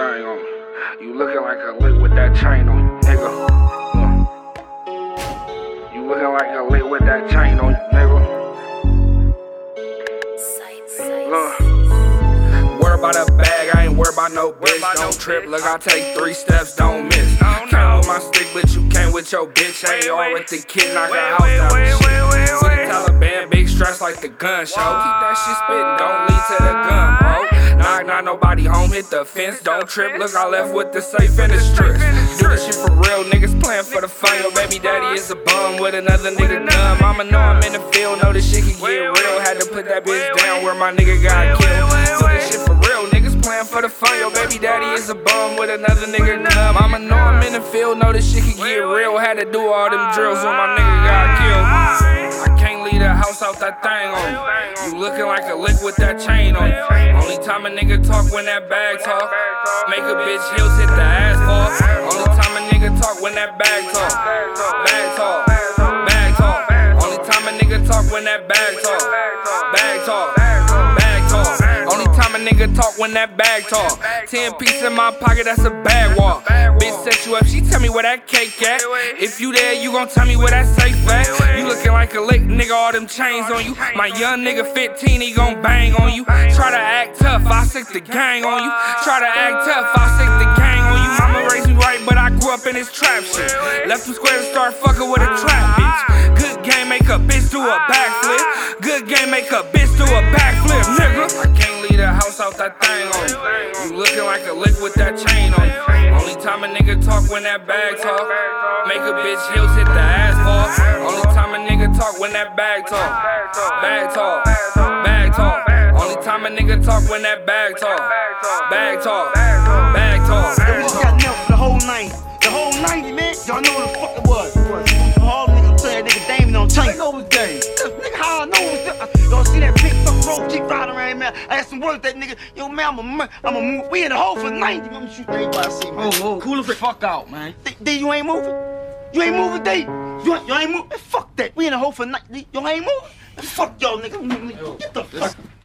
thing on me. You looking like a lick with that chain on you, nigga. You looking like a lick with that chain on you, nigga. Worried about a bag, I ain't worried about no bitch. Don't trip, look, I take 3 steps, don't miss. Came with my stick, but you came with your bitch. Ain't all with the kid, knock out that shit. So the Taliban, big stress like the gun show. Keep that shit spittin', don't lead to the gun, bro. Not nobody home, hit the fence, don't trip. Look, I left with the safe and the strips. Do this shit for real, niggas playin' for the fun. Your baby daddy is a bum with another nigga gun. Mama know I'm in the field, know this shit can get real. Had to put that bitch down where my nigga got killed. Do this shit for real, niggas playin' for the fun. Your baby daddy is a bum with another nigga gun. Mama know I'm in the field, know this shit can get real. Had to do all them drills when my nigga got killed. I can't leave the house out that thing on you. You looking like a lick with that chain on you. Only time a nigga talk when that bag talk. Make a bitch heels hit the asphalt. Only time a nigga talk when that bag talk. Bag talk, bag talk. Only time a nigga talk when that bag talk. Bag talk, bag talk. Only time a nigga talk when that bag talk. 10 pieces in my pocket, that's a bag walk. Bitch set you up, she tell me where that cake at. If you there, you gon' tell me where that safe at. You looking like a lick, nigga, all them chains on you. My young nigga 15, he gon' bang on you. Try to act tough, I sick the gang on you. Try to act tough, I sick the gang on you. Mama raised me right, but I grew up in this trap shit. Left some squares and start fucking with a trap, bitch. Good game, make a bitch do a backflip. Good game, make a bitch do a backflip, nigga. I can't the house out that thing on you. You looking like a lick with that chain on you. Only time a nigga talk when that bag talk. Make a bitch heels hit the asphalt. Only time a nigga talk when that bag talk. Bag talk, bag talk. Only time a nigga talk when that bag talk. Bag talk, bag talk. We got nailed for the whole night, man. Y'all know what the fuck it was. All niggas tell that nigga Damon on chain. I know it was Damon. Nigga, how I know it was. Y'all see that pink fucking road keep riding around, man. I had some words that nigga. Yo, man, I'm a move. We in the hole for 90. I'm gonna shoot everybody, see, man. Oh, cool the fuck out, man. D, you ain't moving? You ain't moving, D? You ain't moving? Fuck that. We in the hole for 90. You ain't moving? Fuck y'all, nigga. Get the fuck.